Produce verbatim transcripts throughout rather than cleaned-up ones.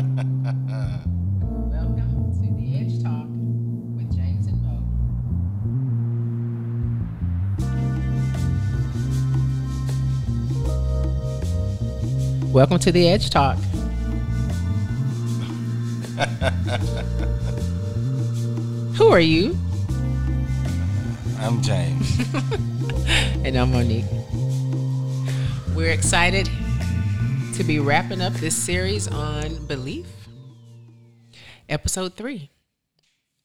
Welcome to The Edge Talk with James and Mo. Welcome to The Edge Talk. Who are you? I'm James. And I'm Monique. We're excited to be wrapping up this series on belief, episode three.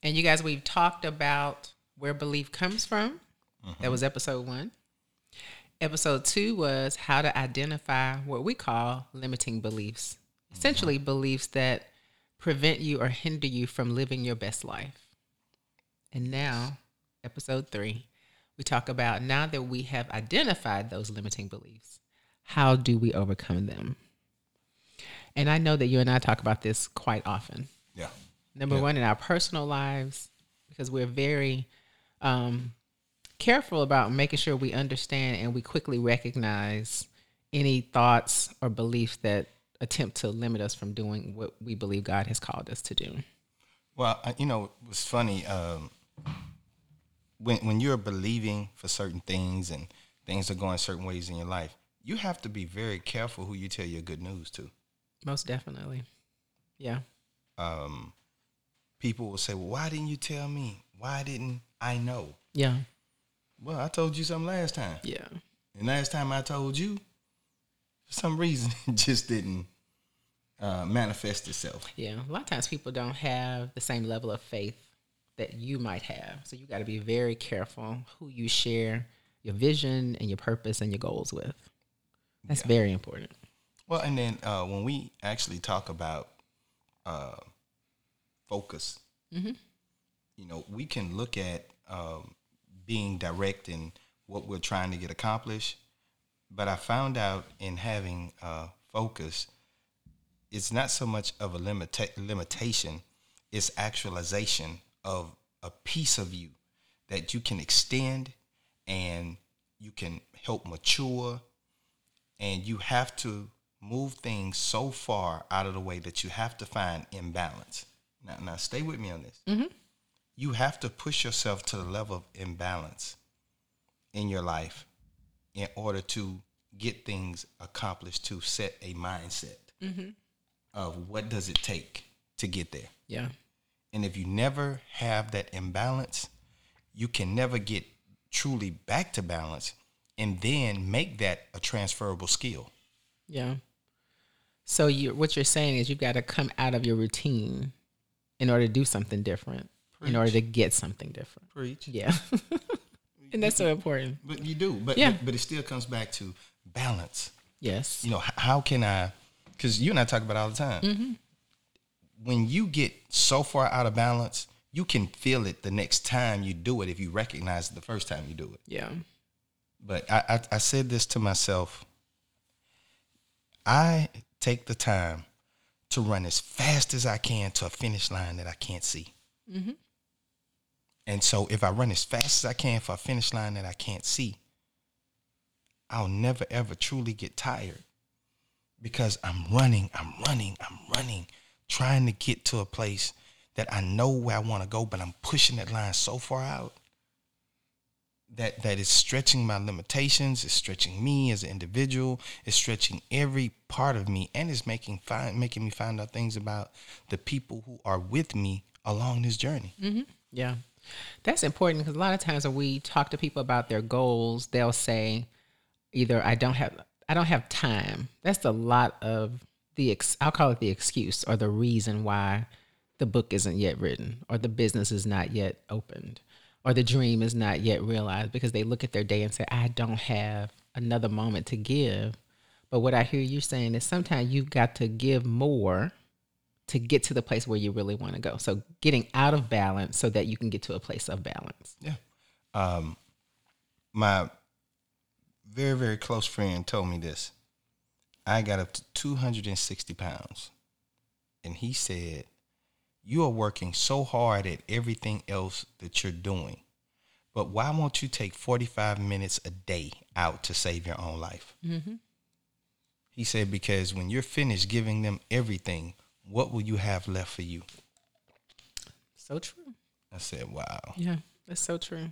And you guys, we've talked about where belief comes from. Uh-huh. That was episode one. Episode two was how to identify what we call limiting beliefs. Uh-huh. Essentially, beliefs that prevent you or hinder you from living your best life. And now, episode three, we talk about now that we have identified those limiting beliefs, how do we overcome them? And I know that you and I talk about this quite often. Yeah. Number yeah. one, in our personal lives, because we're very um, careful about making sure we understand and we quickly recognize any thoughts or beliefs that attempt to limit us from doing what we believe God has called us to do. Well, I, you know, it was funny. Um, when, when you're believing for certain things and things are going certain ways in your life, you have to be very careful who you tell your good news to. Most definitely. Yeah. Um, people will say, well, why didn't you tell me? Why didn't I know? Yeah. Well, I told you something last time. Yeah. And last time I told you, for some reason, it just didn't uh, manifest itself. Yeah. A lot of times people don't have the same level of faith that you might have. So you got to be very careful who you share your vision and your purpose and your goals with. That's yeah. very important. Well, and then uh, when we actually talk about uh, focus, mm-hmm. you know, we can look at um, being direct in what we're trying to get accomplished. But I found out in having uh, focus, it's not so much of a limita- limitation, it's actualization of a piece of you that you can extend and you can help mature. And you have to move things so far out of the way that you have to find imbalance. Now, now stay with me on this. Mm-hmm. You have to push yourself to the level of imbalance in your life in order to get things accomplished, to set a mindset mm-hmm. of what does it take to get there. Yeah. And if you never have that imbalance, you can never get truly back to balance. And then make that a transferable skill. Yeah. So you, what you're saying is you've got to come out of your routine in order to do something different, Preach. in order to get something different. Preach. Yeah. And that's so important. But you do. But, yeah. but it still comes back to balance. Yes. You know, how can I, because you and I talk about it all the time. Mm-hmm. When you get so far out of balance, you can feel it the next time you do it if you recognize it the first time you do it. Yeah. But I, I, I said this to myself. I take the time to run as fast as I can to a finish line that I can't see. Mm-hmm. And so if I run as fast as I can for a finish line that I can't see, I'll never, ever truly get tired because I'm running, I'm running, I'm running, trying to get to a place that I know where I want to go, but I'm pushing that line so far out. That that is stretching my limitations, it's stretching me as an individual, it's stretching every part of me, and it's making find making me find out things about the people who are with me along this journey. Mm-hmm. Yeah, that's important because a lot of times when we talk to people about their goals, they'll say either I don't have I don't have time. That's a lot of the ex, I'll call it the excuse or the reason why the book isn't yet written or the business is not yet opened. Or the dream is not yet realized because they look at their day and say, I don't have another moment to give. But what I hear you saying is sometimes you've got to give more to get to the place where you really want to go. So getting out of balance so that you can get to a place of balance. Yeah. Um, my very, very close friend told me this. I got up to two hundred sixty pounds. And he said, you are working so hard at everything else that you're doing. But why won't you take forty-five minutes a day out to save your own life? Mm-hmm. He said, because when you're finished giving them everything, what will you have left for you? So true. I said, wow. Yeah, that's so true.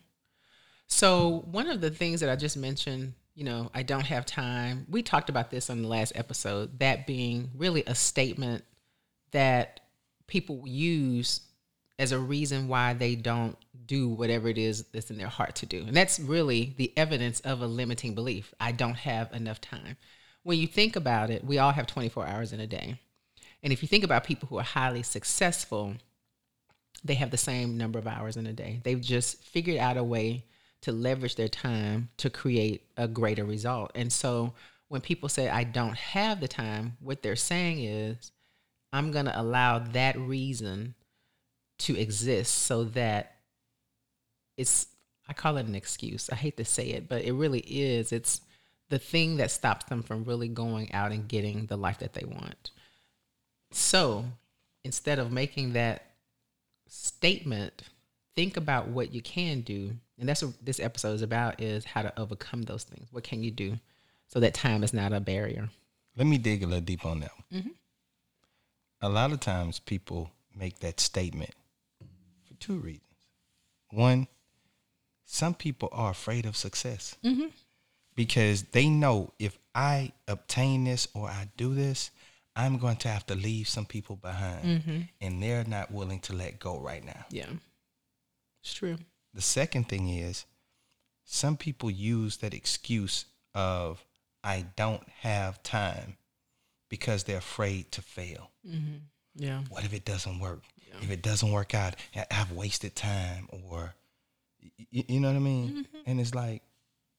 So one of the things that I just mentioned, you know, I don't have time. We talked about this on the last episode, that being really a statement that people use as a reason why they don't do whatever it is that's in their heart to do. And that's really the evidence of a limiting belief. I don't have enough time. When you think about it, we all have twenty-four hours in a day. And if you think about people who are highly successful, they have the same number of hours in a day. They've just figured out a way to leverage their time to create a greater result. And so when people say, I don't have the time, what they're saying is, I'm going to allow that reason to exist so that it's, I call it an excuse. I hate to say it, but it really is. It's the thing that stops them from really going out and getting the life that they want. So instead of making that statement, think about what you can do. And that's what this episode is about, is how to overcome those things. What can you do so that time is not a barrier? Let me dig a little deep on that one. Mm-hmm. A lot of times people make that statement for two reasons. One, some people are afraid of success mm-hmm. because they know if I obtain this or I do this, I'm going to have to leave some people behind, mm-hmm. and they're not willing to let go right now. Yeah, it's true. The second thing is, some people use that excuse of, I don't have time, because they're afraid to fail. Mm-hmm. Yeah. What if it doesn't work? Yeah. If it doesn't work out, I've wasted time, or, you, you know what I mean? Mm-hmm. And it's like,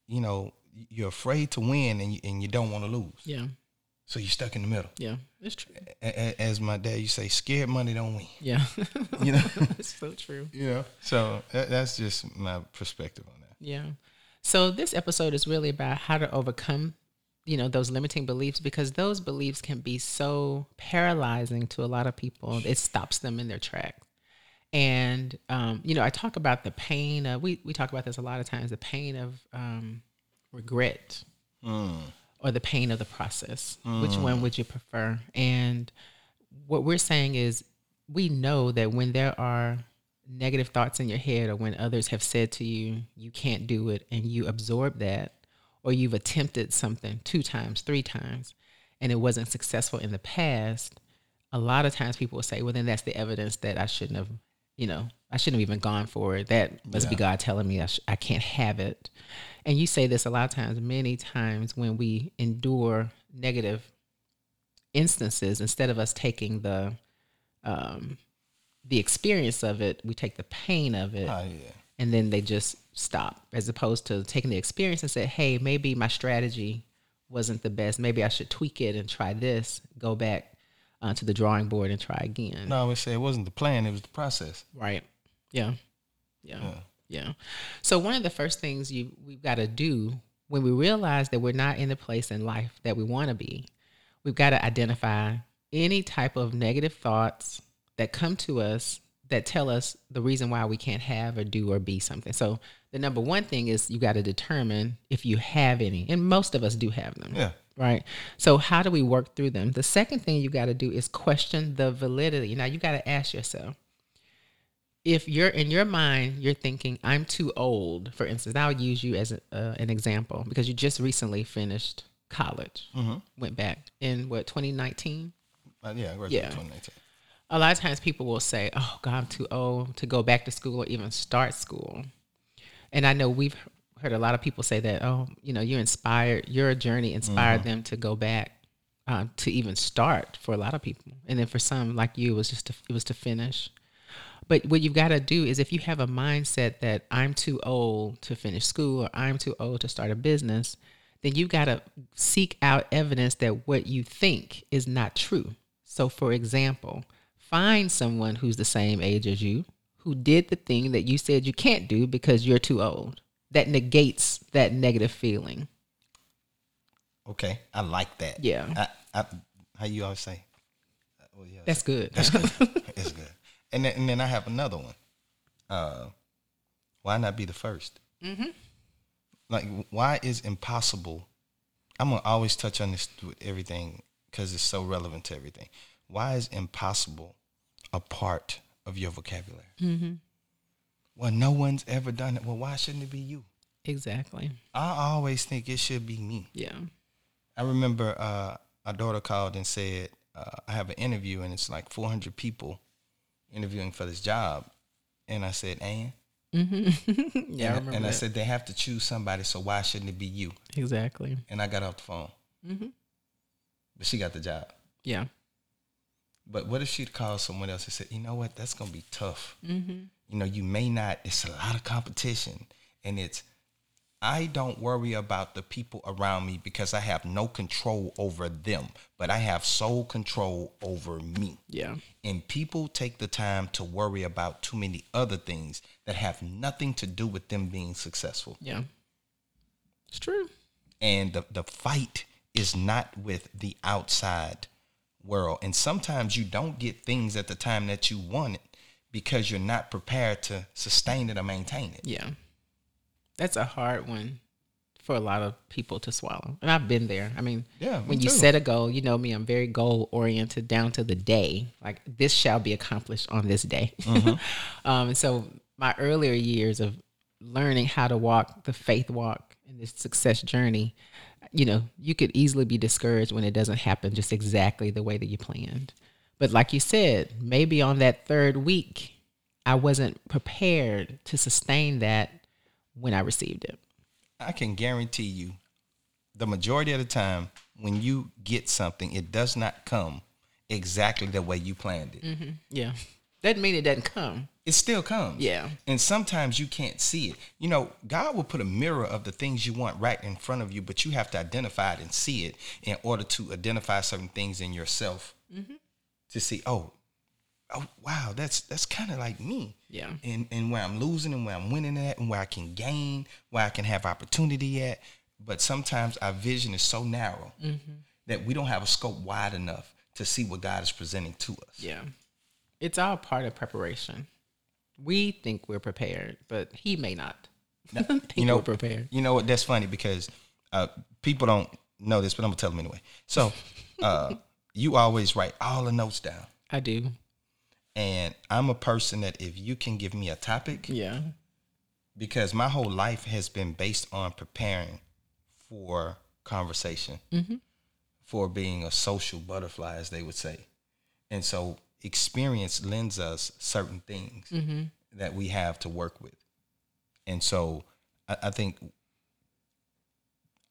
you know, you're afraid to win and you, and you don't want to lose. Yeah. So you're stuck in the middle. Yeah, it's true. As my dad used to say, scared money don't win. Yeah. You know? It's so true. You know? So that's just my perspective on that. Yeah. So this episode is really about how to overcome, you know, those limiting beliefs, because those beliefs can be so paralyzing to a lot of people. It stops them in their tracks. And, um, you know, I talk about the pain. Of, we, we talk about this a lot of times, the pain of um, regret. Mm. Or the pain of the process. Mm. Which one would you prefer? And what we're saying is, we know that when there are negative thoughts in your head, or when others have said to you, you can't do it, and you absorb that, or you've attempted something two times, three times, and it wasn't successful in the past, a lot of times people will say, well, then that's the evidence that I shouldn't have, you know, I shouldn't have even gone for it. That must yeah. be God telling me I, sh- I can't have it. And you say this a lot of times, many times, when we endure negative instances, instead of us taking the um, the experience of it, we take the pain of it. Oh, yeah. And then they just stop, as opposed to taking the experience and say, hey, maybe my strategy wasn't the best. Maybe I should tweak it and try this, go back uh, to the drawing board and try again. No, I would say it wasn't the plan. It was the process. Right. Yeah. Yeah. Yeah. Yeah. So one of the first things you we've got to do when we realize that we're not in the place in life that we want to be, we've got to identify any type of negative thoughts that come to us that tell us the reason why we can't have or do or be something. So the number one thing is, you got to determine if you have any. And most of us do have them. Yeah. Right. So how do we work through them? The second thing you got to do is question the validity. Now, you got to ask yourself, if you're in your mind, you're thinking, I'm too old, for instance. I'll use you as a, uh, an example, because you just recently finished college, mm-hmm. went back in, what, twenty nineteen? Uh, yeah, I graduated yeah. twenty nineteen. A lot of times people will say, oh, God, I'm too old to go back to school or even start school. And I know we've heard a lot of people say that, oh, you know, you're inspired, your journey inspired mm-hmm. them to go back uh, to even start, for a lot of people. And then for some, like you, it was just to, it was to finish. But what you've got to do is, if you have a mindset that I'm too old to finish school, or I'm too old to start a business, then you've got to seek out evidence that what you think is not true. So, for example, find someone who's the same age as you, who did the thing that you said you can't do because you're too old. That negates that negative feeling. Okay. I like that. Yeah. I, I, how you always say? Well, yeah, that's good. That's good. It's good. And then, and then I have another one. Uh, why not be the first? Mm-hmm. Like, why is impossible? I'm going to always touch on this with everything because it's so relevant to everything. Why is impossible a part of your vocabulary? Mm-hmm. Well, no one's ever done it. Well, why shouldn't it be you? Exactly. I always think it should be me. Yeah. I remember uh, our daughter called and said, uh, I have an interview and it's like four hundred people interviewing for this job. And I said, Ann? Mm-hmm. Yeah, and I, remember and I said, they have to choose somebody, so why shouldn't it be you? Exactly. And I got off the phone. Mm-hmm. But she got the job. Yeah. But what if she'd called someone else and said, you know what, that's going to be tough. Mm-hmm. You know, you may not, it's a lot of competition. And it's, I don't worry about the people around me because I have no control over them, but I have sole control over me. Yeah. And people take the time to worry about too many other things that have nothing to do with them being successful. Yeah. It's true. And the, the fight is not with the outside world. And sometimes you don't get things at the time that you want it because you're not prepared to sustain it or maintain it. Yeah. That's a hard one for a lot of people to swallow. And I've been there. I mean, yeah, me when you too. set a goal, you know me, I'm very goal oriented down to the day. Like, this shall be accomplished on this day. Mm-hmm. um, and so my earlier years of learning how to walk the faith walk and this success journey, you know, you could easily be discouraged when it doesn't happen just exactly the way that you planned. But like you said, maybe on that third week, I wasn't prepared to sustain that when I received it. I can guarantee you the majority of the time when you get something, it does not come exactly the way you planned it. Mm-hmm. Yeah. Doesn't mean it doesn't come. It still comes. Yeah. And sometimes you can't see it. You know, God will put a mirror of the things you want right in front of you, but you have to identify it and see it in order to identify certain things in yourself. Mm-hmm. To see, oh, oh, wow, that's that's kind of like me. Yeah. And and where I'm losing and where I'm winning at and where I can gain, where I can have opportunity at. But sometimes our vision is so narrow, mm-hmm, that we don't have a scope wide enough to see what God is presenting to us. Yeah. It's all part of preparation. We think we're prepared, but he may not no, think you know, we're prepared. You know what? That's funny because uh, people don't know this, but I'm going to tell them anyway. So uh, you always write all the notes down. I do. And I'm a person that if you can give me a topic, yeah, because my whole life has been based on preparing for conversation, mm-hmm, for being a social butterfly, as they would say. And so experience lends us certain things, mm-hmm, that we have to work with. And so I, I think,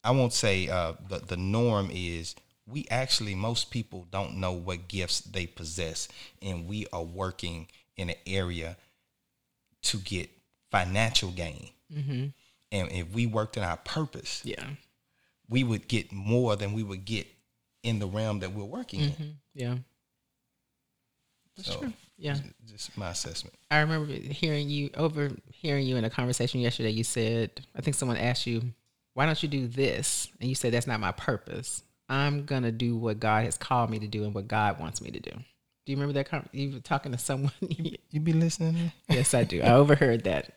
I won't say uh, the, the norm is, we actually, most people don't know what gifts they possess, and we are working in an area to get financial gain. Mm-hmm. And if we worked in our purpose, yeah, we would get more than we would get in the realm that we're working, mm-hmm, in. Yeah. That's so true. Yeah. Just my assessment. I remember hearing you, overhearing you in a conversation yesterday, you said, I think someone asked you, why don't you do this? And you said, that's not my purpose. I'm going to do what God has called me to do and what God wants me to do. Do you remember that? Con- you were talking to someone. you, you be listening? Yes, I do. I overheard that.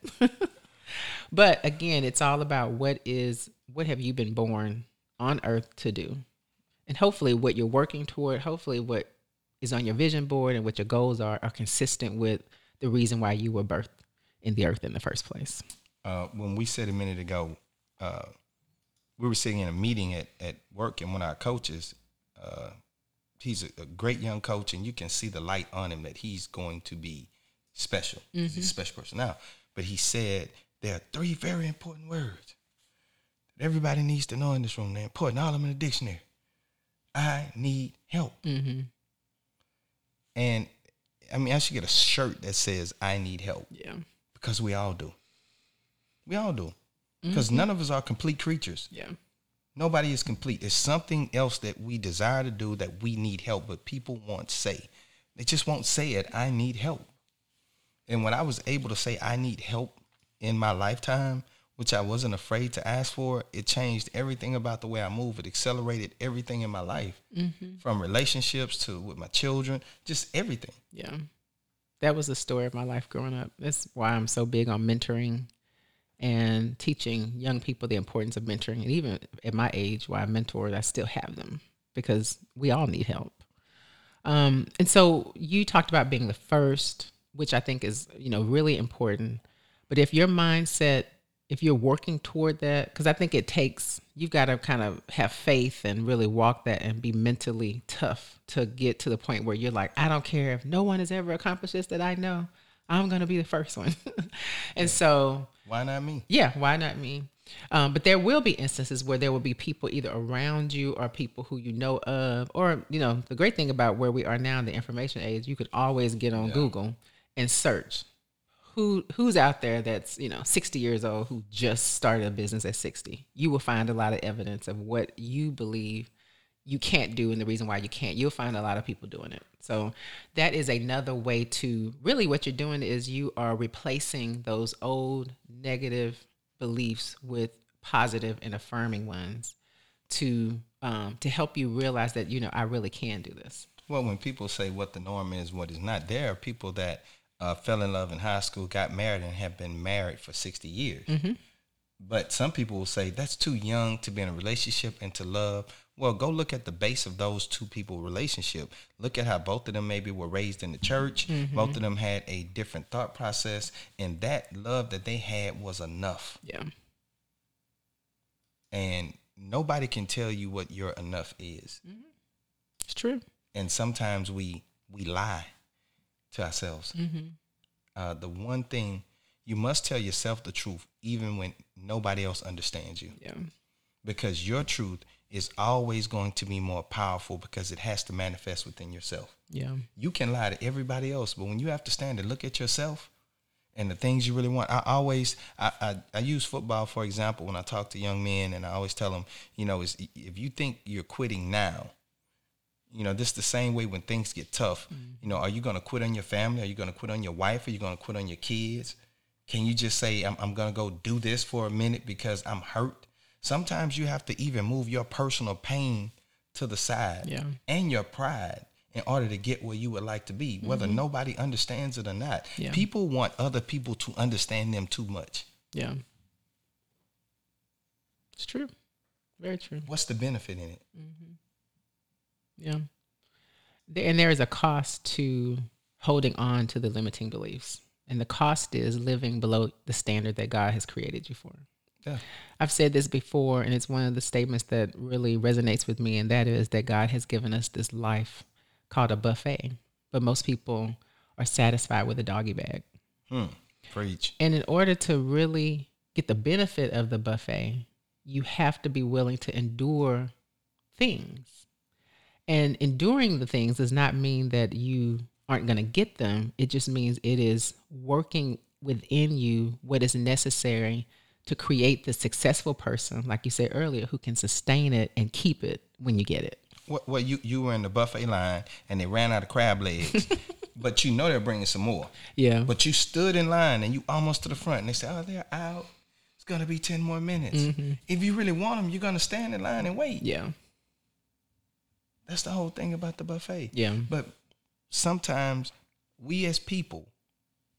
But again, it's all about what is, what have you been born on earth to do? And hopefully what you're working toward, hopefully what is on your vision board and what your goals are, are consistent with the reason why you were birthed in the earth in the first place. Uh, when we said a minute ago, uh, we were sitting in a meeting at, at work, and one of our coaches, uh, he's a, a great young coach, and you can see the light on him that he's going to be special. Mm-hmm. He's a special person now. But he said there are three very important words that everybody needs to know in this room. They're important. All of them in the dictionary. I need help. Mm-hmm. And, I mean, I should get a shirt that says I need help. Yeah. Because we all do. We all do. Because mm-hmm, none of us are complete creatures. Yeah. Nobody is complete. There's something else that we desire to do that we need help, but people won't say. They just won't say it. I need help. And when I was able to say I need help in my lifetime, which I wasn't afraid to ask for, it changed everything about the way I move. It accelerated everything in my life, mm-hmm, from relationships to with my children, just everything. Yeah. That was the story of my life growing up. That's why I'm so big on mentoring and teaching young people the importance of mentoring. And even at my age, while I mentored, I still have them because we all need help. Um, and so you talked about being the first, which I think is, you know, really important. But if your mindset, if you're working toward that, because I think it takes, you've got to kind of have faith and really walk that and be mentally tough to get to the point where you're like, I don't care if no one has ever accomplished this that I know, I'm going to be the first one. and yeah. so. Why not me? Yeah. Why not me? Um, but there will be instances where there will be people either around you or people who you know of, or, you know, the great thing about where we are now in the information age, you could always get on yeah. Google and search who who's out there that's, you know, sixty years old who just started a business at sixty. You will find a lot of evidence of what you believe you can't do and the reason why you can't. You'll find a lot of people doing it. So that is another way to really, what you're doing is you are replacing those old negative beliefs with positive and affirming ones to um, to help you realize that, you know, I really can do this. Well, when people say what the norm is, what is not, there are people that uh, fell in love in high school, got married, and have been married for sixty years. Mm-hmm. But some people will say that's too young to be in a relationship and to love. Well, go look at the base of those two people relationship. Look at how both of them maybe were raised in the church. Mm-hmm. Both of them had a different thought process, and that love that they had was enough. Yeah. And nobody can tell you what your enough is. Mm-hmm. It's true. And sometimes we we lie to ourselves. Mm-hmm. Uh, the one thing, you must tell yourself the truth, even when nobody else understands you. Yeah. Because your truth is always going to be more powerful because it has to manifest within yourself. Yeah. You can lie to everybody else, but when you have to stand and look at yourself and the things you really want, I always, I, I, I use football, for example, when I talk to young men, and I always tell them, you know, is if you think you're quitting now, you know, this is the same way when things get tough. Mm-hmm. You know, are you going to quit on your family? Are you going to quit on your wife? Are you going to quit on your kids? Can you just say, I'm, I'm going to go do this for a minute because I'm hurt? Sometimes you have to even move your personal pain to the side yeah. and your pride in order to get where you would like to be, whether mm-hmm. nobody understands it or not. Yeah. People want other people to understand them too much. Yeah. It's true. Very true. What's the benefit in it? Mm-hmm. Yeah. And there is a cost to holding on to the limiting beliefs. And the cost is living below the standard that God has created you for. Yeah. I've said this before, and it's one of the statements that really resonates with me, and that is that God has given us this life called a buffet, but most people are satisfied with a doggy bag. Hmm. Preach. And in order to really get the benefit of the buffet, you have to be willing to endure things. And enduring the things does not mean that you aren't going to get them. It just means it is working within you what is necessary to create the successful person, like you said earlier, who can sustain it and keep it when you get it. Well, well you, you were in the buffet line and they ran out of crab legs, but you know they're bringing some more. Yeah. But you stood in line and you almost to the front, and they said, oh, they're out. It's going to be ten more minutes. Mm-hmm. If you really want them, you're going to stand in line and wait. Yeah. That's the whole thing about the buffet. Yeah. But sometimes we as people,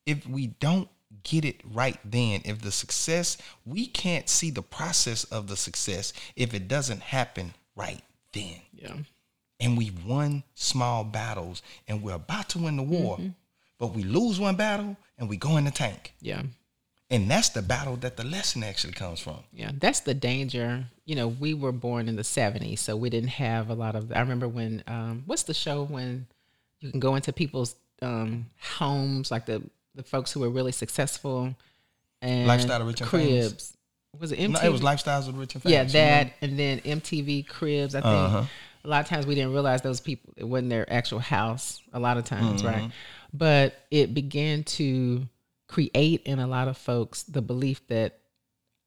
if we don't get it right then, if the success, we can't see the process of the success if it doesn't happen right then. Yeah. And we've won small battles and we're about to win the war, mm-hmm. but we lose one battle and we go in the tank. Yeah. And that's the battle that the lesson actually comes from. Yeah, that's the danger. You know, we were born in the seventies, so we didn't have a lot of, I remember when, um, what's the show when you can go into people's um, homes, like the, the folks who were really successful, and Lifestyle of Rich and Cribs. Famous. Was it M T V? No, it was Lifestyles of Rich and Famous. Yeah, that, you know? And then M T V Cribs. I think uh-huh. a lot of times we didn't realize those people, it wasn't their actual house a lot of times, mm-hmm. right? But it began to create in a lot of folks the belief that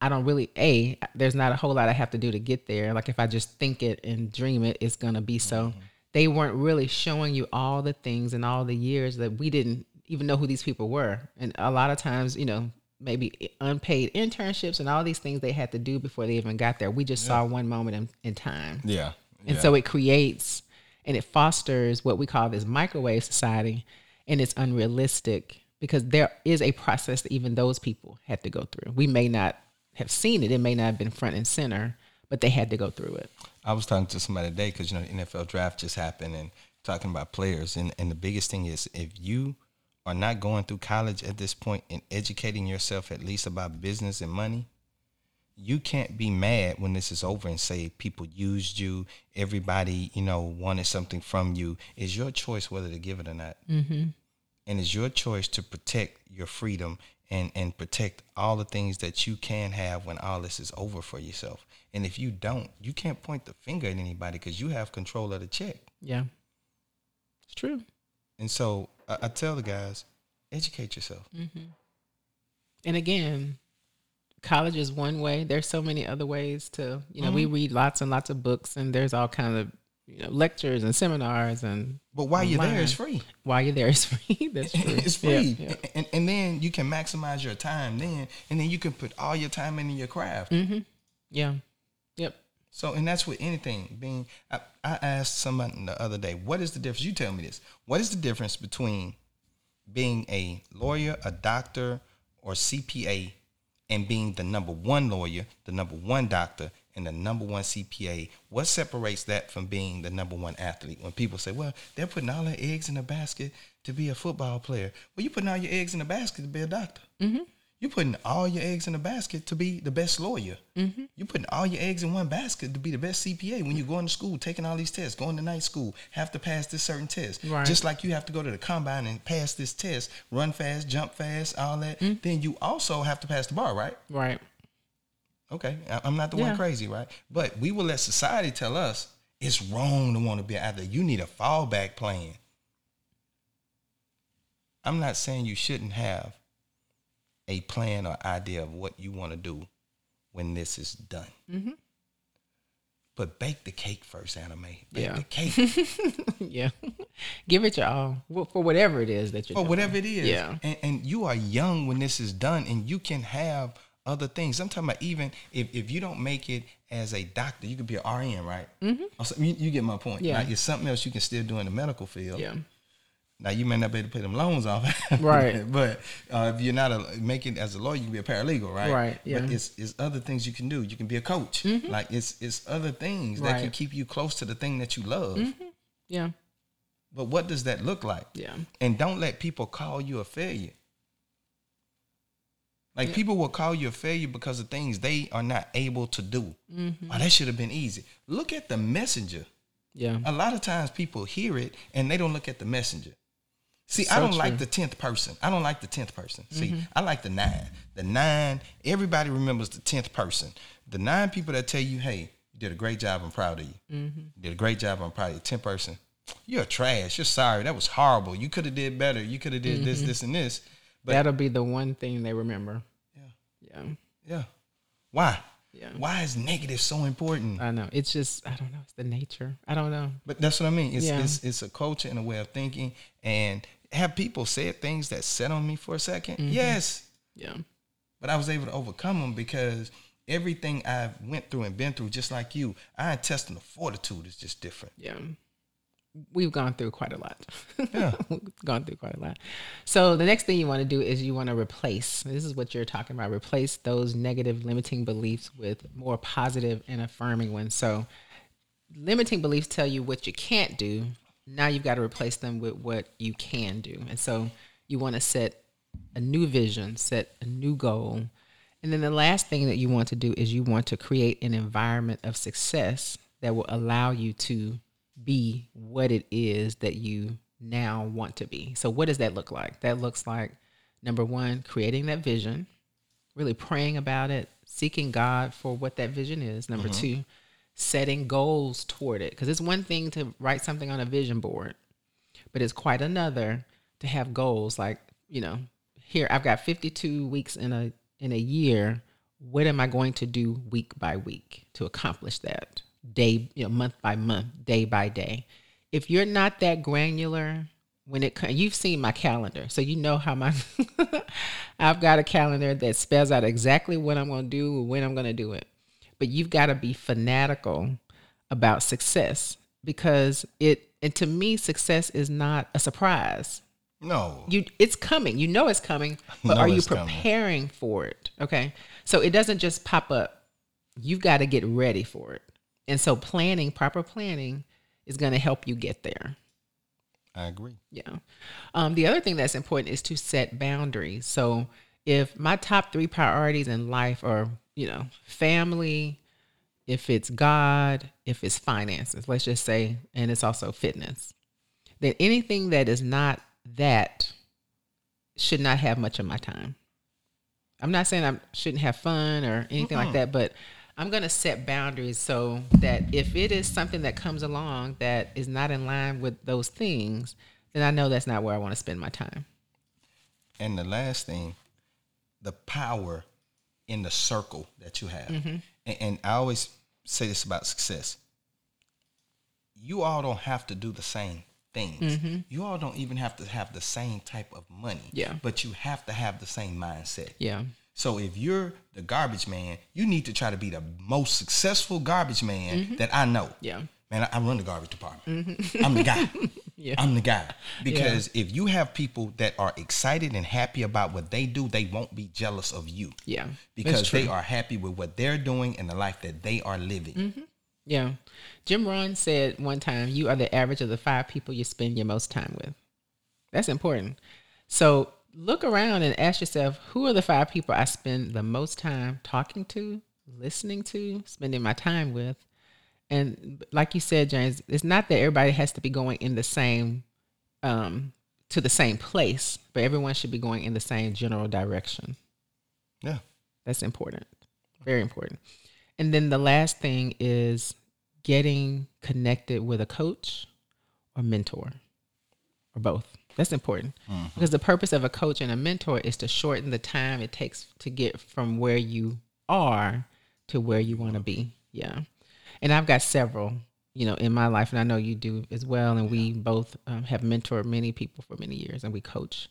I don't really, A, there's not a whole lot I have to do to get there. Like if I just think it and dream it, it's going to be so. Mm-hmm. They weren't really showing you all the things and all the years that we didn't even know who these people were. And a lot of times, you know, maybe unpaid internships and all these things they had to do before they even got there. We just yeah. saw one moment in, in time. Yeah. And yeah. so it creates and it fosters what we call this microwave society, and it's unrealistic because there is a process that even those people had to go through. We may not have seen it. It may not have been front and center, but they had to go through it. I was talking to somebody today because, you know, the N F L draft just happened, and talking about players. And, and the biggest thing is, if you are not going through college at this point and educating yourself at least about business and money, you can't be mad when this is over and say people used you, everybody, you know, wanted something from you. It's your choice whether to give it or not. Mm-hmm. And it's your choice to protect your freedom and, and protect all the things that you can have when all this is over for yourself. And if you don't, you can't point the finger at anybody because you have control of the check. Yeah, it's true. And so I, I tell the guys, educate yourself. Mm-hmm. And again, college is one way. There's so many other ways to, you know, mm-hmm. we read lots and lots of books, and there's all kinds of, you know, lectures and seminars. And but while online. You're there, it's free. While you're there, it's free. That's true. It's free. Yeah, yeah. And, and then you can maximize your time then, and then you can put all your time into your craft. Mm-hmm. Yeah. Yep. So, and that's with anything being, I, I asked somebody the other day, what is the difference? You tell me this. What is the difference between being a lawyer, a doctor, or C P A and being the number one lawyer, the number one doctor, and the number one C P A? What separates that from being the number one athlete? When people say, well, they're putting all their eggs in a basket to be a football player. Well, you're putting all your eggs in a basket to be a doctor. Mm-hmm. You're putting all your eggs in a basket to be the best lawyer. Mm-hmm. You're putting all your eggs in one basket to be the best C P A when you're going to school, taking all these tests, going to night school, have to pass this certain test. Right. Just like you have to go to the combine and pass this test, run fast, jump fast, all that. Mm-hmm. Then you also have to pass the bar, right? Right. Okay, I'm not the yeah. one crazy, right? But we will let society tell us it's wrong to want to be an athlete. You need a fallback plan. I'm not saying you shouldn't have a plan or idea of what you want to do when this is done. Mm-hmm. But bake the cake first, anime. Bake yeah. the cake. yeah. Give it your all for whatever it is that you're for doing. Whatever it is. Yeah. And, and you are young when this is done, and you can have other things. I'm talking about even if, if you don't make it as a doctor, you could be an R N, right? Mm-hmm. You, you get my point. Yeah. Now, it's something else you can still do in the medical field. Yeah. Now, you may not be able to pay them loans off. Right. But uh, if you're not a, making it as a lawyer, you can be a paralegal, right? Right, yeah. But it's, it's other things you can do. You can be a coach. Mm-hmm. Like, it's it's other things right. that can keep you close to the thing that you love. Mm-hmm. Yeah. But what does that look like? Yeah. And don't let people call you a failure. Like, yeah. people will call you a failure because of things they are not able to do. Mm-hmm. Oh, that should have been easy. Look at the messenger. Yeah. A lot of times people hear it, and they don't look at the messenger. See, so I don't true. like the tenth person. I don't like the tenth person. See, mm-hmm. I like the nine. The nine, everybody remembers the tenth person. The nine people that tell you, hey, you did a great job, I'm proud of you. Mm-hmm. You did a great job, I'm proud of you. tenth person, you're trash. You're sorry. That was horrible. You could have did better. You could have did mm-hmm. this, this, and this. But that'll be the one thing they remember. Yeah. Yeah. Yeah. Why? Yeah. Why is negative so important? I know. It's just, I don't know. It's the nature. I don't know. But that's what I mean. It's yeah. it's, it's a culture and a way of thinking. And have people said things that sat on me for a second? Mm-hmm. Yes. Yeah. But I was able to overcome them because everything I've went through and been through, just like you, our intestinal fortitude is just different. Yeah. We've gone through quite a lot. Yeah. We've gone through quite a lot. So the next thing you want to do is you want to replace, this is what you're talking about, replace those negative limiting beliefs with more positive and affirming ones. So limiting beliefs tell you what you can't do. Now you've got to replace them with what you can do. And so you want to set a new vision, set a new goal. And then the last thing that you want to do is you want to create an environment of success that will allow you to be what it is that you now want to be. So what does that look like? That looks like, number one, creating that vision, really praying about it, seeking God for what that vision is. Number mm-hmm. two, setting goals toward it. Because it's one thing to write something on a vision board, but it's quite another to have goals like, you know, here, I've got fifty-two weeks in a in a year. What am I going to do week by week to accomplish that? Day, you know, month by month, day by day. If you're not that granular when it comes, you've seen my calendar, so you know how my, I've got a calendar that spells out exactly what I'm going to do, when I'm going to do it. But you've got to be fanatical about success because it, and to me, success is not a surprise. No. You, it's coming. You know it's coming, but are you preparing coming. for it? Okay. So it doesn't just pop up. You've got to get ready for it. And so planning, proper planning is going to help you get there. I agree. Yeah. Um, the other thing that's important is to set boundaries. So if my top three priorities in life are, you know, family, if it's God, if it's finances, let's just say, and it's also fitness, then anything that is not that should not have much of my time. I'm not saying I shouldn't have fun or anything mm-mm. like that, but I'm going to set boundaries so that if it is something that comes along that is not in line with those things, then I know that's not where I want to spend my time. And the last thing, the power in the circle that you have. Mm-hmm. And, and I always say this about success. You all don't have to do the same things. Mm-hmm. You all don't even have to have the same type of money. Yeah. But you have to have the same mindset. Yeah. So if you're the garbage man, you need to try to be the most successful garbage man mm-hmm. that I know. Yeah. Man, I, I run the garbage department. Mm-hmm. I'm the guy. yeah. I'm the guy. Because yeah. if you have people that are excited and happy about what they do, they won't be jealous of you. Yeah. Because they are happy with what they're doing and the life that they are living. Mm-hmm. Yeah. Jim Rohn said one time, you are the average of the five people you spend your most time with. That's important. So look around and ask yourself, who are the five people I spend the most time talking to, listening to, spending my time with? And like you said, James, it's not that everybody has to be going in the same, um, to the same place, but everyone should be going in the same general direction. Yeah. That's important. Very important. And then the last thing is getting connected with a coach or mentor or both. That's important mm-hmm. because the purpose of a coach and a mentor is to shorten the time it takes to get from where you are to where you want to be. Yeah. And I've got several, you know, in my life, and I know you do as well. And yeah. we both um, have mentored many people for many years, and we coach.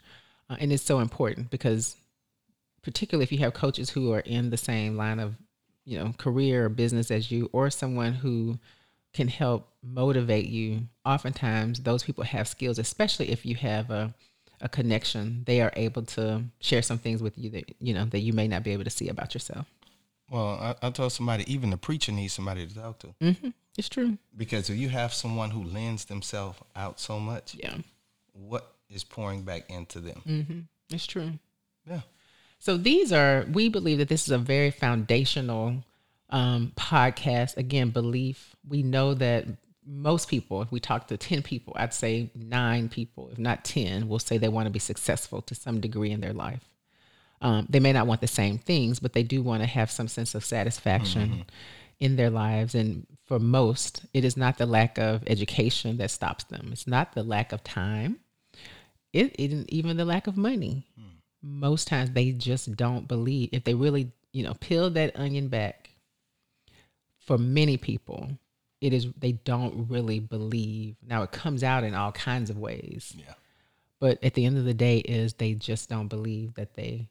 Uh, and it's so important because particularly if you have coaches who are in the same line of, you know, career or business as you, or someone who can help motivate you. Oftentimes those people have skills, especially if you have a, a connection, they are able to share some things with you that, you know, that you may not be able to see about yourself. Well, I, I told somebody, even the preacher needs somebody to talk to. Mm-hmm. It's true. Because if you have someone who lends themselves out so much, yeah, what is pouring back into them? Mm-hmm. It's true. Yeah. So these are, we believe that this is a very foundational Um, podcast. Again, belief. We know that most people, if we talk to ten people, I'd say nine people, if not ten, will say they want to be successful to some degree in their life. Um, they may not want the same things, but they do want to have some sense of satisfaction mm-hmm. in their lives. And for most, it is not the lack of education that stops them. It's not the lack of time. It isn't even the lack of money. Mm. Most times they just don't believe. If they really, you know, peel that onion back, for many people, it is they don't really believe. Now, it comes out in all kinds of ways. Yeah. But at the end of the day is they just don't believe that they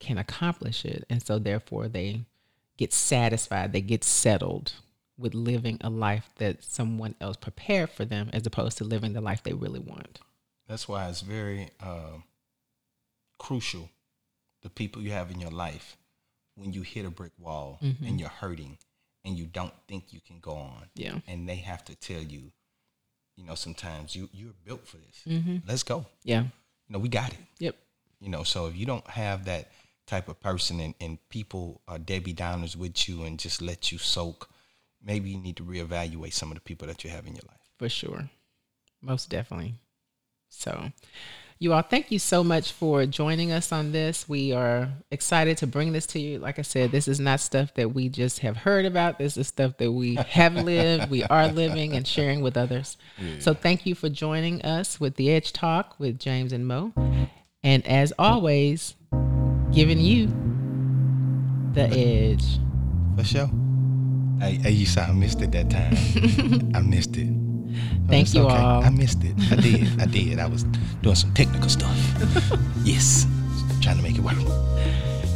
can accomplish it. And so, therefore, they get satisfied. They get settled with living a life that someone else prepared for them as opposed to living the life they really want. That's why it's very uh, crucial, the people you have in your life, when you hit a brick wall mm-hmm. and you're hurting and you don't think you can go on. Yeah. And they have to tell you, you know, sometimes you, you're built for this. Mm-hmm. Let's go. Yeah. You know, we got it. Yep. You know, so if you don't have that type of person and, and people are Debbie Downers with you and just let you soak, maybe you need to reevaluate some of the people that you have in your life. For sure. Most definitely. So you all, thank you so much for joining us on this. We are excited to bring this to you. Like I said, this is not stuff that we just have heard about. This is stuff that we have lived, we are living, and sharing with others. Yeah. So thank you for joining us with The Edge Talk with James and Mo. And as always, giving you the edge. For sure. Hey, hey you saw I missed it that time. I missed it. Thank oh, you okay. all. I missed it. I did. I did. I was doing some technical stuff. Yes. Trying to make it work.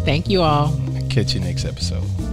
Thank you all. I'll catch you next episode.